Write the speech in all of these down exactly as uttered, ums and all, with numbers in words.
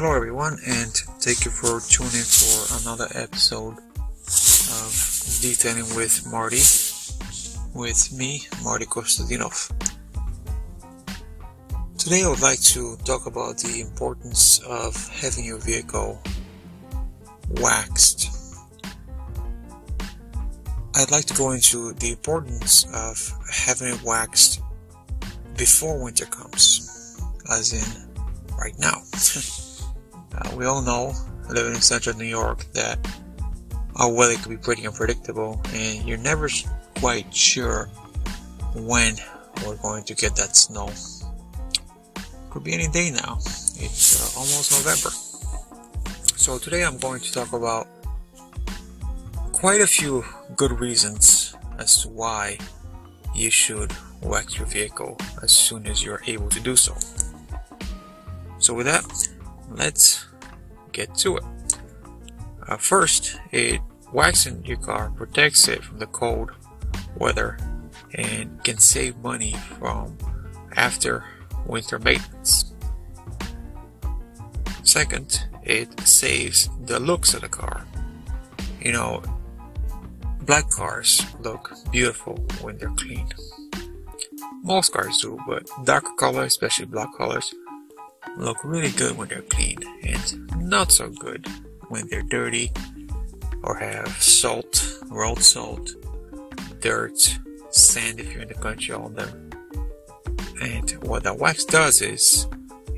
Hello everyone, and thank you for tuning in for another episode of Detailing with Marty, with me, Marty Kostadinov. Today I would like to talk about the importance of having your vehicle waxed. I'd like to go into the importance of having it waxed before winter comes, as in right now. Uh, we all know, living in Central New York, that our weather can be pretty unpredictable, and you're never quite sure when we're going to get that snow. Could be any day now. It's uh, almost November. So today I'm going to talk about quite a few good reasons as to why you should wax your vehicle as soon as you're able to do so. So with that, let's get to it. Uh, first, it waxing your car protects it from the cold weather and can save money from after winter maintenance. Second, it saves the looks of the car. You know, black cars look beautiful when they're clean. Most cars do, but darker colors, especially black colors, look really good when they're clean and not so good when they're dirty or have salt, road salt, dirt, sand if you're in the country on them. And what the wax does is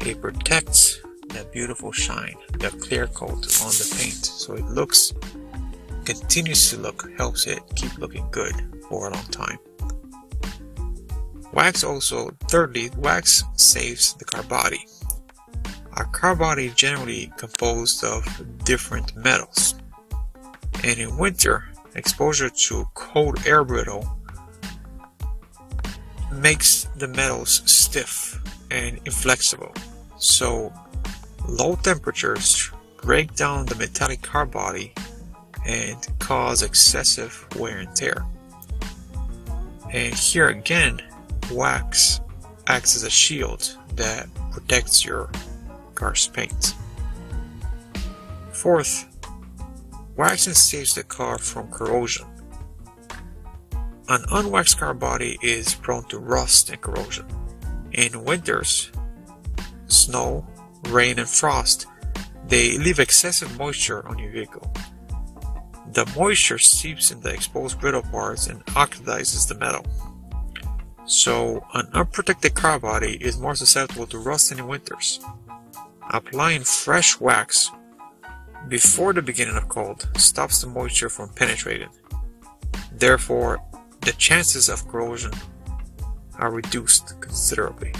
it protects that beautiful shine, the clear coat on the paint, so it looks, continues to look, helps it keep looking good for a long time. Wax also, thirdly, wax saves the car body. Our car body is generally composed of different metals, and in winter, exposure to cold air brittle makes the metals stiff and inflexible. So low temperatures break down the metallic car body and cause excessive wear and tear. And here again, wax acts as a shield that protects your car's paint. Fourth, waxing saves the car from corrosion. An unwaxed car body is prone to rust and corrosion. In winters, snow, rain, and frost, they leave excessive moisture on your vehicle. The moisture seeps in the exposed brittle parts and oxidizes the metal. So an unprotected car body is more susceptible to rust in winters. Applying fresh wax before the beginning of cold stops the moisture from penetrating. Therefore, the chances of corrosion are reduced considerably.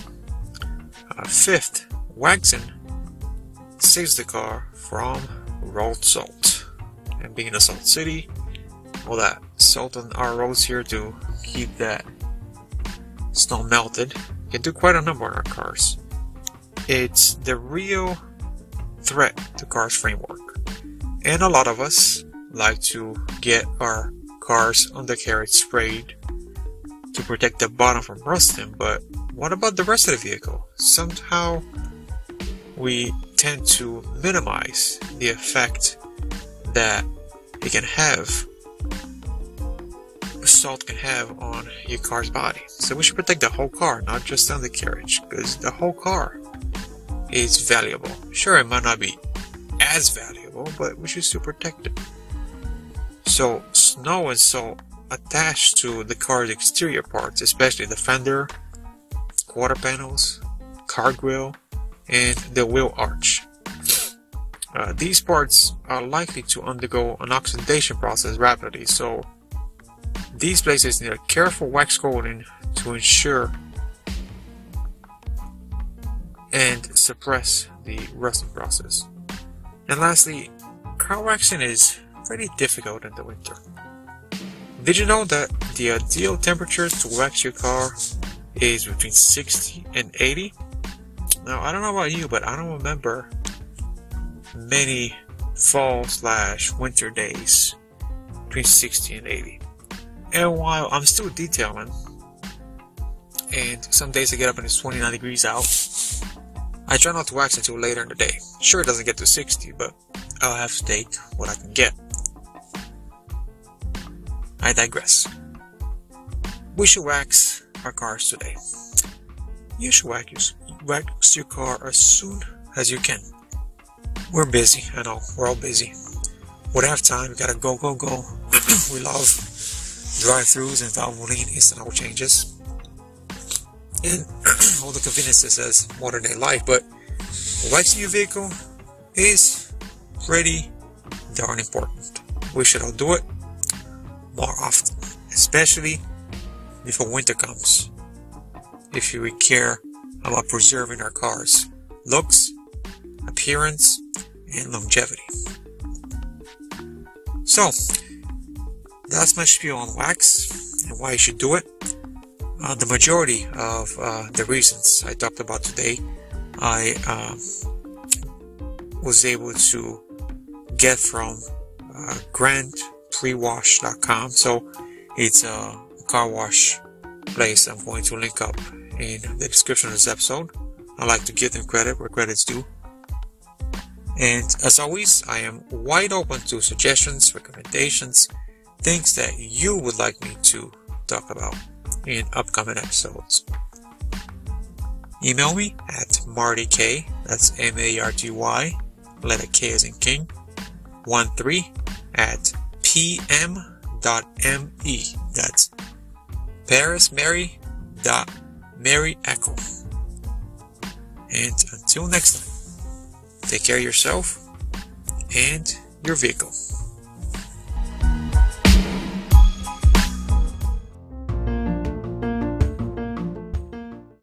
Uh, fifth, waxing saves the car from road salt. And being a salt city, all that salt on our roads here to keep that snow melted can do quite a number on our cars. It's the real threat to cars' framework, and a lot of us like to get our car's undercarriage sprayed to protect the bottom from rusting, but what about the rest of the vehicle? Somehow we tend to minimize the effect that it can have, salt can have on your car's body. So we should protect the whole car, not just the undercarriage, because the whole car is valuable. Sure, it might not be as valuable, but we should still protect it. So snow and salt attached to the car's exterior parts, especially the fender, quarter panels, car grille, and the wheel arch. Uh, these parts are likely to undergo an oxidation process rapidly, so these places need a careful wax coating to ensure and suppress the rusting process. And lastly, car waxing is pretty difficult in the winter. Did you know that the ideal temperature to wax your car is between sixty and eighty? Now, I don't know about you, but I don't remember many fall slash winter days between sixty and eighty. And while I'm still detailing, and some days I get up and it's twenty-nine degrees out, I try not to wax until later in the day. Sure, it doesn't get to sixty, but I'll have to take what I can get. I digress. We should wax our cars today. You should wax your car as soon as you can. We're busy, I know, we're all busy. We don't have time, we gotta go, go, go. We love drive-thrus and Valvoline instant oil changes. And all the conveniences as modern day life, but waxing your vehicle is pretty darn important. We should all do it more often, especially before winter comes. If we care about preserving our cars' looks, appearance, and longevity. So that's my spiel on wax and why you should do it. Uh, the majority of uh, the reasons I talked about today, I uh, was able to get from uh, grand prix wash dot com. So it's a car wash place. I'm going to link up in the description of this episode. I like to give them credit where credit's due. And as always, I am wide open to suggestions, recommendations, things that you would like me to talk about in upcoming episodes. Email me at marty k, that's M A R T Y, letter K as in king, one three at p m dot m e, that's paris mary dot mary echo. And until next time, take care of yourself and your vehicle.